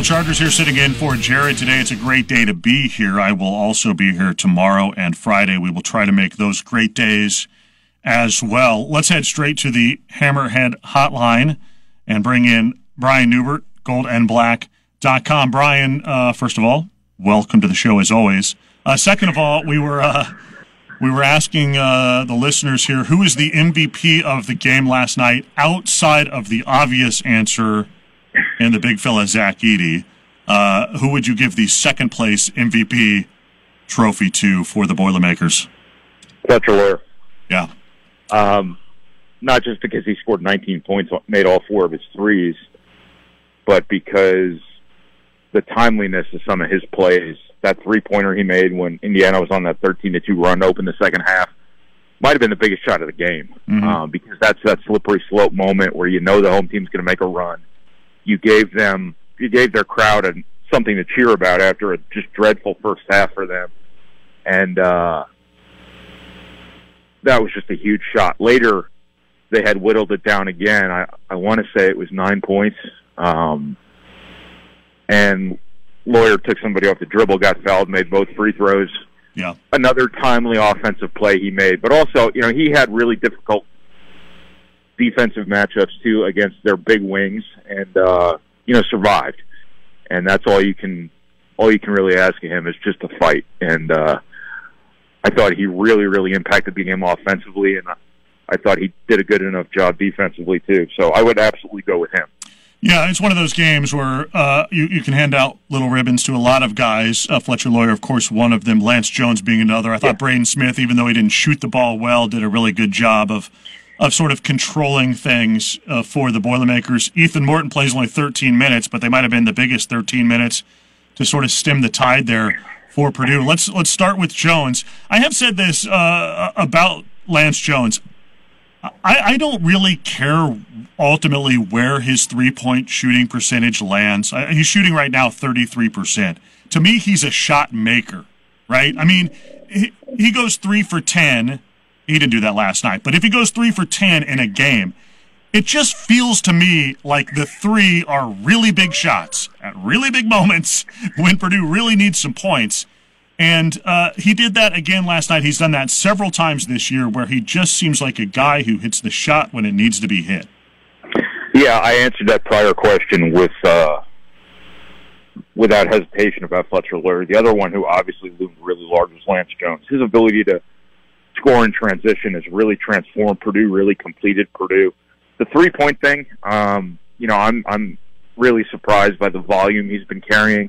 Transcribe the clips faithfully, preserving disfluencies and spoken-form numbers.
Kyle Chargers here sitting in for Jared today. It's a great day to be here. I will also be here tomorrow and Friday. We will try to make those great days as well. Let's head straight to the Hammerhead Hotline and bring in Brian Neubert, gold and black dot com. Brian, uh, first of all, welcome to the show as always. Uh, second of all, we were uh, we were asking uh, the listeners here, who is the M V P of the game last night outside of the obvious answer and the big fella, Zach Edey? Uh, who would you give the second place M V P trophy to for the Boilermakers? Fletcher Loyer. Yeah. Um, not just because he scored nineteen points, made all four of his threes, but because the timeliness of some of his plays. That three-pointer he made when Indiana was on that thirteen to two run to open the second half might have been the biggest shot of the game. Mm-hmm. um, because that's that slippery slope moment where you know the home team's going to make a run. You gave them, you gave their crowd a, something to cheer about after a just dreadful first half for them, and uh, that was just a huge shot. Later, they had whittled it down again. I, I want to say it was nine points, um, and Loyer took somebody off the dribble, got fouled, made both free throws. Yeah, another timely offensive play he made, but also, you know, he had really difficult defensive matchups too against their big wings, and uh, you know, survived. And that's all you can, all you can really ask of him is just to fight. And uh, I thought he really, really impacted the game offensively, and I thought he did a good enough job defensively too. So I would absolutely go with him. Yeah, it's one of those games where uh, you, you can hand out little ribbons to a lot of guys. Uh, Fletcher Loyer, of course, one of them. Lance Jones being another. I thought yeah. Braden Smith, even though he didn't shoot the ball well, did a really good job of. of sort of controlling things uh, for the Boilermakers. Ethan Morton plays only thirteen minutes, but they might have been the biggest thirteen minutes to sort of stem the tide there for Purdue. Let's let's start with Jones. I have said this uh, about Lance Jones. I, I don't really care ultimately where his three-point shooting percentage lands. I, he's shooting right now thirty-three percent. To me, he's a shot maker, right? I mean, he, he goes three for ten. He didn't do that last night. But if he goes three for ten in a game, it just feels to me like the three are really big shots at really big moments when Purdue really needs some points. And uh, he did that again last night. He's done that several times this year where he just seems like a guy who hits the shot when it needs to be hit. Yeah, I answered that prior question with uh, without hesitation about Fletcher Loyer. The other one who obviously loomed really large was Lance Jones. His ability to score in transition has really transformed Purdue, really completed Purdue. The three-point thing, um, you know, I'm I'm really surprised by the volume he's been carrying.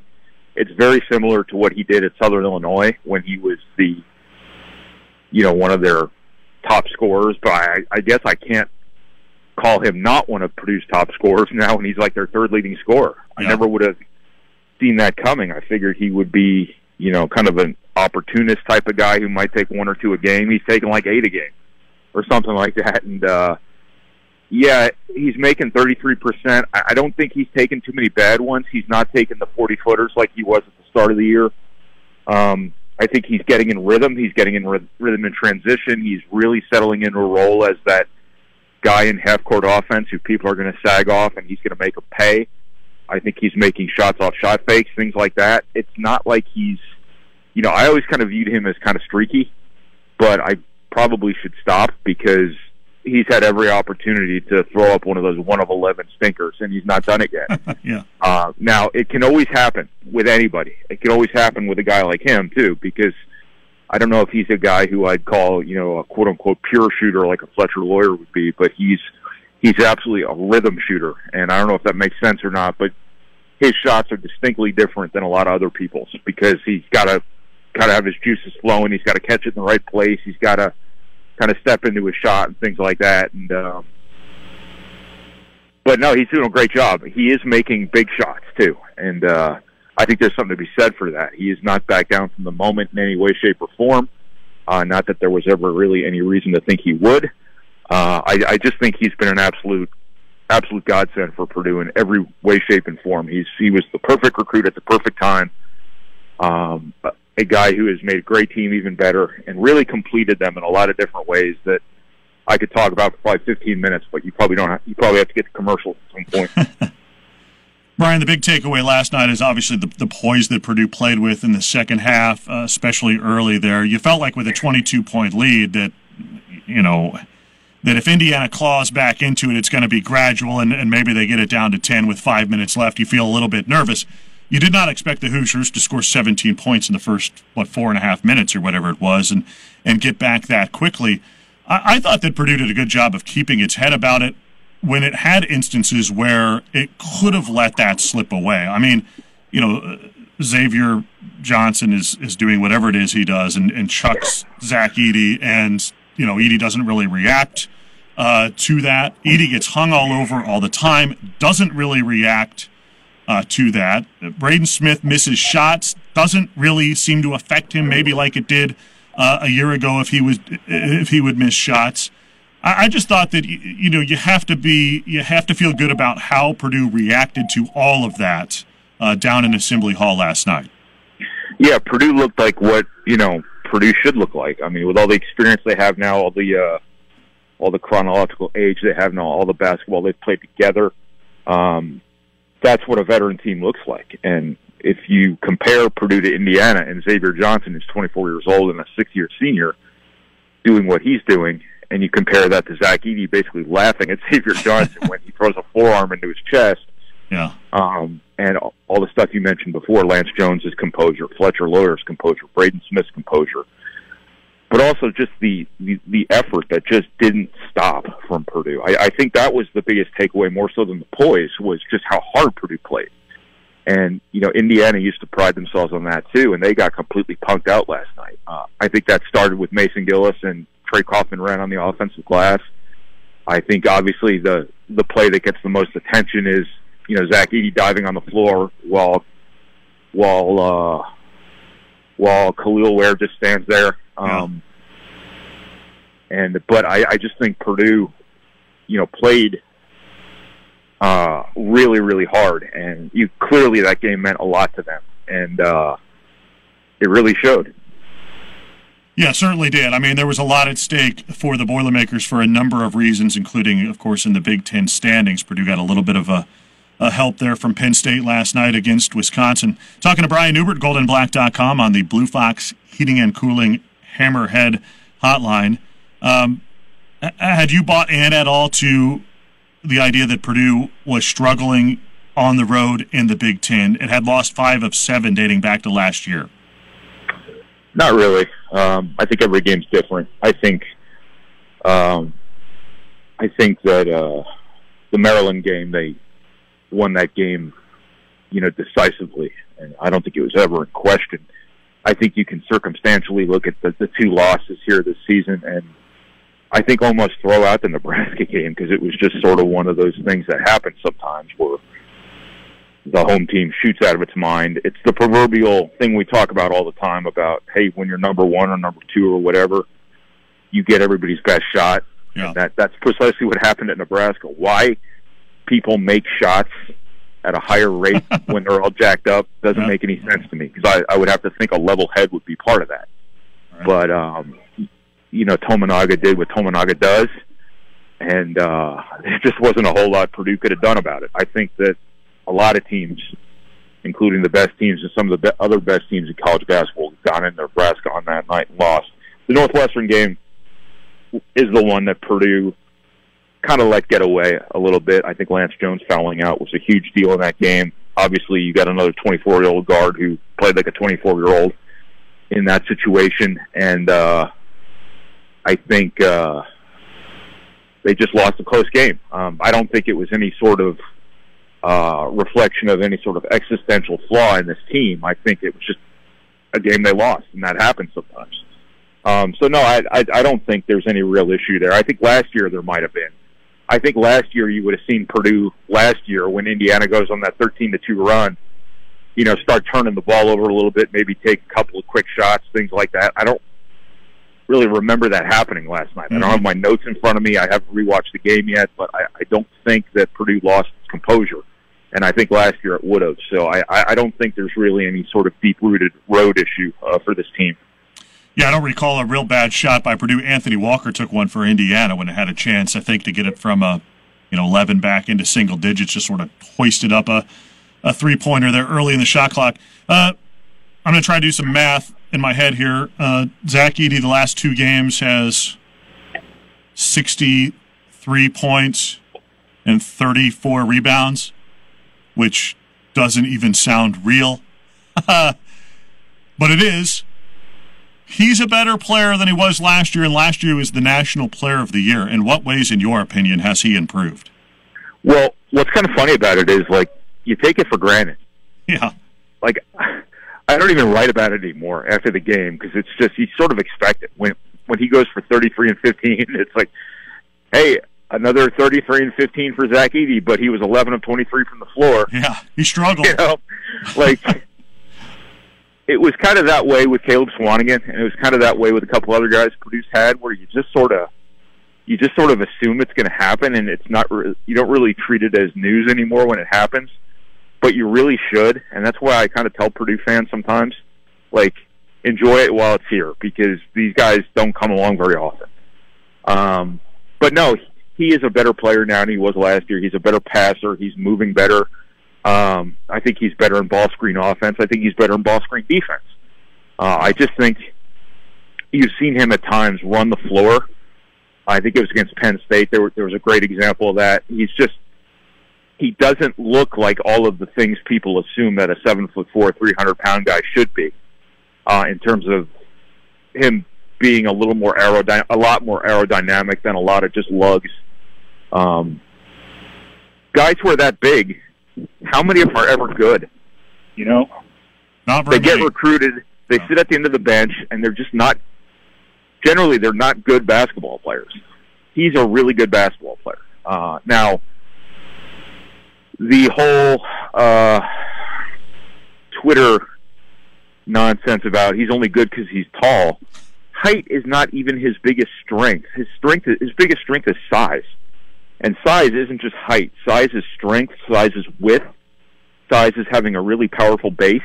It's very similar to what he did at Southern Illinois when he was the, you know, one of their top scorers. But I, I guess I can't call him not one of Purdue's top scorers now, and he's like their third leading scorer. Yeah. I never would have seen that coming. I figured he would be, you know, kind of an opportunist type of guy who might take one or two a game. He's taking like eight a game or something like that. And, uh, yeah, he's making thirty-three percent. I don't think he's taken too many bad ones. He's not taking the forty-footers like he was at the start of the year. Um, I think he's getting in rhythm. He's getting in rhythm in transition. He's really settling into a role as that guy in half-court offense who people are going to sag off, and he's going to make a pay. I think he's making shots off shot fakes, things like that. It's not like he's, you know, I always kind of viewed him as kind of streaky, but I probably should stop because he's had every opportunity to throw up one of those one of eleven stinkers, and he's not done it yet. yeah. Uh, now, it can always happen with anybody. It can always happen with a guy like him, too, because I don't know if he's a guy who I'd call, you know, a quote-unquote pure shooter like a Fletcher Loyer would be, but he's he's absolutely a rhythm shooter, and I don't know if that makes sense or not, but his shots are distinctly different than a lot of other people's because he's got to kind of have his juices flowing. He's got to catch it in the right place. He's got to kind of step into his shot and things like that. And um, but, no, he's doing a great job. He is making big shots, too, and uh, I think there's something to be said for that. He is not back down from the moment in any way, shape, or form, uh, not that there was ever really any reason to think he would. Uh, I, I just think he's been an absolute absolute godsend for Purdue in every way, shape, and form. He's he was the perfect recruit at the perfect time, um, a guy who has made a great team even better and really completed them in a lot of different ways that I could talk about for probably fifteen minutes, but you probably don't have, you probably have to get to commercial at some point. Brian, the big takeaway last night is obviously the, the poise that Purdue played with in the second half, uh, especially early there. You felt like with a twenty-two point lead that, you know, that if Indiana claws back into it, it's going to be gradual, and, and maybe they get it down to ten with five minutes left. You feel a little bit nervous. You did not expect the Hoosiers to score seventeen points in the first, what, four and a half minutes or whatever it was, and, and get back that quickly. I, I thought that Purdue did a good job of keeping its head about it when it had instances where it could have let that slip away. I mean, you know, Xavier Johnson is, is doing whatever it is he does, and, and chucks Zach Edey, and you know, Edey doesn't really react uh, to that. Edey gets hung all over all the time, doesn't really react uh, to that. Braden Smith misses shots, doesn't really seem to affect him, maybe like it did uh, a year ago if he was if he would miss shots. I, I just thought that you know you have to be you have to feel good about how Purdue reacted to all of that uh, down in Assembly Hall last night. Yeah, Purdue looked like what you know. Purdue should look like. I mean, with all the experience they have now, all the uh, all the chronological age they have now, all the basketball they've played together, um, that's what a veteran team looks like. And if you compare Purdue to Indiana, and Xavier Johnson is twenty-four years old and a six-year senior doing what he's doing, and you compare that to Zach Edey basically laughing at Xavier Johnson when he throws a forearm into his chest, yeah, um, and all the stuff you mentioned before, Lance Jones' composure, Fletcher Loyer's composure, Braden Smith's composure, but also just the, the, the effort that just didn't stop from Purdue. I, I think that was the biggest takeaway, more so than the poise, was just how hard Purdue played. And, you know, Indiana used to pride themselves on that too, and they got completely punked out last night. Uh, I think that started with Mason Gillis and Trey Kaufman ran on the offensive glass. I think, obviously, the, the play that gets the most attention is you know, Zach Edey diving on the floor while while uh, while Khalil Ware just stands there. Um, yeah. And but I, I just think Purdue, you know, played uh, really really hard, and you clearly that game meant a lot to them, and uh, it really showed. Yeah, certainly did. I mean, there was a lot at stake for the Boilermakers for a number of reasons, including, of course, in the Big Ten standings. Purdue got a little bit of a Uh, help there from Penn State last night against Wisconsin. Talking to Brian Neubert, gold and black dot com, on the Blue Fox Heating and Cooling Hammerhead Hotline. Um, had you bought in at all to the idea that Purdue was struggling on the road in the Big Ten? It had lost five of seven dating back to last year. Not really. Um, I think every game's different. I think, um, I think that uh, the Maryland game, they won that game, you know, decisively, and I don't think it was ever in question. I think you can circumstantially look at the, the two losses here this season, and I think almost throw out the Nebraska game because it was just sort of one of those things that happens sometimes where the home team shoots out of its mind. It's the proverbial thing we talk about all the time about, hey, when you're number one or number two or whatever, you get everybody's best shot. Yeah. And that, that's precisely what happened at Nebraska. Why people make shots at a higher rate when they're all jacked up doesn't yeah. make any sense to me, because I, I would have to think a level head would be part of that. Right. But, um, you know, Tominaga did what Tominaga does, and uh, there just wasn't a whole lot Purdue could have done about it. I think that a lot of teams, including the best teams and some of the be- other best teams in college basketball, got in Nebraska on that night and lost. The Northwestern game is the one that Purdue kind of let get away a little bit. I think Lance Jones fouling out was a huge deal in that game. Obviously, you got another twenty-four-year-old guard who played like a twenty-four-year-old in that situation, and uh, I think uh, they just lost a close game. Um, I don't think it was any sort of uh, reflection of any sort of existential flaw in this team. I think it was just a game they lost, and that happens sometimes. Um, so, no, I, I, I don't think there's any real issue there. I think last year there might have been. I think last year you would have seen Purdue last year when Indiana goes on that thirteen to two run, you know, start turning the ball over a little bit, maybe take a couple of quick shots, things like that. I don't really remember that happening last night. Mm-hmm. I don't have my notes in front of me. I haven't rewatched the game yet, but I, I don't think that Purdue lost its composure, and I think last year it would have. So I, I don't think there's really any sort of deep-rooted road issue uh, for this team. Yeah, I don't recall a real bad shot by Purdue. Anthony Walker took one for Indiana when it had a chance, I think, to get it from a, you know, eleven back into single digits, just sort of hoisted up a, a three-pointer there early in the shot clock. Uh, I'm going to try to do some math in my head here. Uh, Zach Edey, the last two games, has sixty-three points and thirty-four rebounds, which doesn't even sound real. But it is. He's a better player than he was last year, and last year was the National Player of the Year. In what ways, in your opinion, has he improved? Well, what's kind of funny about it is, like, you take it for granted. Yeah. Like, I don't even write about it anymore after the game because it's just, you sort of expect it. When when he goes for thirty-three and fifteen, it's like, hey, another thirty-three and fifteen for Zach Edey, but he was eleven of twenty-three from the floor. Yeah, he struggled. You know, like... It was kind of that way with Caleb Swanigan, and it was kind of that way with a couple other guys Purdue's had, where you just sort of, you just sort of assume it's going to happen, and it's not. Re- you don't really treat it as news anymore when it happens, but you really should, and that's why I kind of tell Purdue fans sometimes, like, enjoy it while it's here, because these guys don't come along very often. Um, but no, he is a better player now than he was last year. He's a better passer. He's moving better. Um, I think he's better in ball screen offense. I think he's better in ball screen defense. Uh, I just think you've seen him at times run the floor. I think it was against Penn State. There, were, there was a great example of that. He's just, he doesn't look like all of the things people assume that a seven foot four, three hundred pound guy should be, uh, in terms of him being a little more aerodynamic, a lot more aerodynamic than a lot of just lugs. Um, guys who are that big, how many of them are ever good? You know, not very they get many. recruited. They no. sit at the end of the bench, and they're just not. Generally, they're not good basketball players. He's a really good basketball player. Uh, now, the whole uh, Twitter nonsense about he's only good because he's tall. Height is not even his biggest strength. His strength, his biggest strength, is size. And size isn't just height. Size is strength. Size is width. Size is having a really powerful base.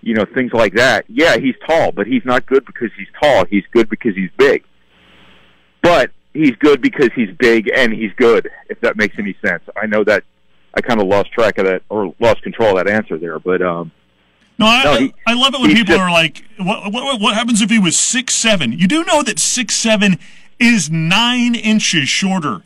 You know, things like that. Yeah, he's tall, but he's not good because he's tall. He's good because he's big. But he's good because he's big and he's good, if that makes any sense. I know that I kind of lost track of that, or lost control of that answer there, but... um No, I, no, he, I love it when people just, are like, what, what, what happens if he was six seven? You do know that six seven is nine inches shorter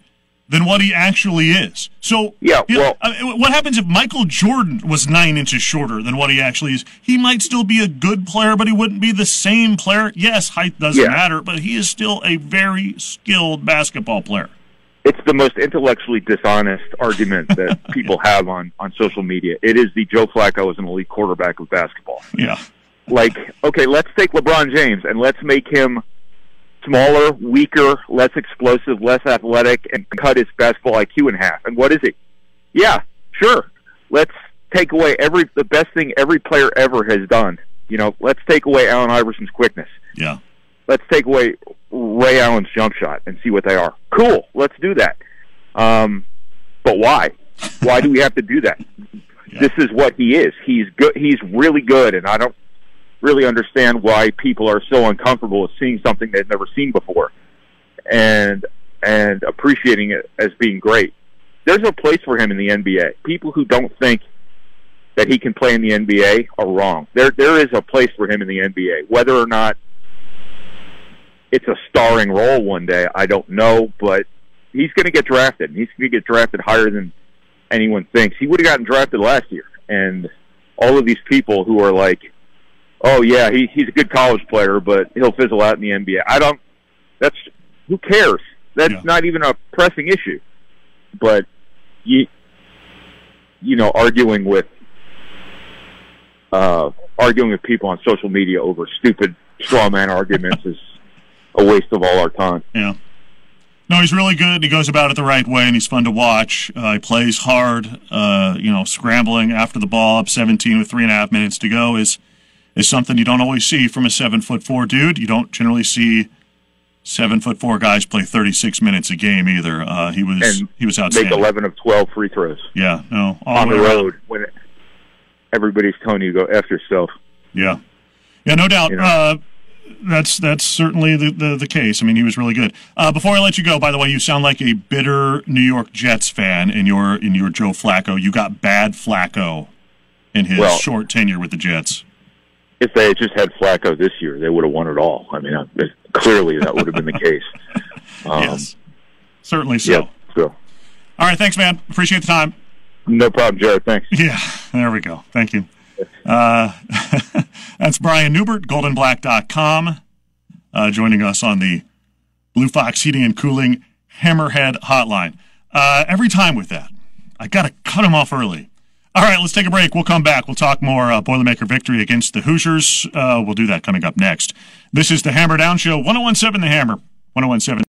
than what he actually is. So yeah, well, you know, what happens if Michael Jordan was nine inches shorter than what he actually is? He might still be a good player, but he wouldn't be the same player. Yes, height doesn't yeah. matter, but he is still a very skilled basketball player. It's the most intellectually dishonest argument that people yeah. have on, on social media. It is the Joe Flacco is an elite quarterback of basketball. Yeah. Like, okay, let's take LeBron James and let's make him smaller, weaker, less explosive, less athletic, and cut his basketball I Q in half. And what is he? Yeah, sure. Let's take away every the best thing every player ever has done. You know, let's take away Allen Iverson's quickness. Yeah. Let's take away Ray Allen's jump shot and see what they are. Cool. Let's do that. Um, but why? Why do we have to do that? Yeah. This is what he is. He's good. He's really good, and I don't really understand why people are so uncomfortable with seeing something they've never seen before and and appreciating it as being great. There's a place for him in the N B A. People who don't think that he can play in the N B A are wrong. There there is a place for him in the N B A. Whether or not it's a starring role one day, I don't know, but he's going to get drafted. He's going to get drafted higher than anyone thinks. He would have gotten drafted last year. And all of these people who are like, oh yeah, he he's a good college player, but he'll fizzle out in the N B A. I don't. That's who cares. That's yeah. not even a pressing issue. But you, you know, arguing with, uh, arguing with people on social media over stupid straw man arguments is a waste of all our time. Yeah. No, he's really good. He goes about it the right way, and he's fun to watch. Uh, he plays hard. Uh, you know, scrambling after the ball, up seventeen with three and a half minutes to go is. is something you don't always see from a seven foot four dude. You don't generally see seven foot four guys play thirty-six minutes a game either. Uh, he was and he was outstanding. Make eleven of twelve free throws. Yeah, no. All On the, the road around. When everybody's telling you to go F yourself. Yeah. Yeah, no doubt. You know? uh, That's that's certainly the, the, the case. I mean, he was really good. Uh, before I let you go, by the way, you sound like a bitter New York Jets fan in your in your Joe Flacco. You got bad Flacco in his well, short tenure with the Jets. If they had just had Flacco this year, they would have won it all. I mean, clearly that would have been the case. Um, yes, certainly so. Yeah, so. All right, thanks, man. Appreciate the time. No problem, Jared. Thanks. Yeah, there we go. Thank you. Uh, that's Brian Neubert, gold and black dot com, uh, joining us on the Blue Fox Heating and Cooling Hammerhead Hotline. Uh, every time with that, I got to cut him off early. All right, let's take a break. We'll come back. We'll talk more uh, Boilermaker victory against the Hoosiers. Uh, we'll do that coming up next. This is the Hammer Down Show, one oh one seven The Hammer, one oh one seven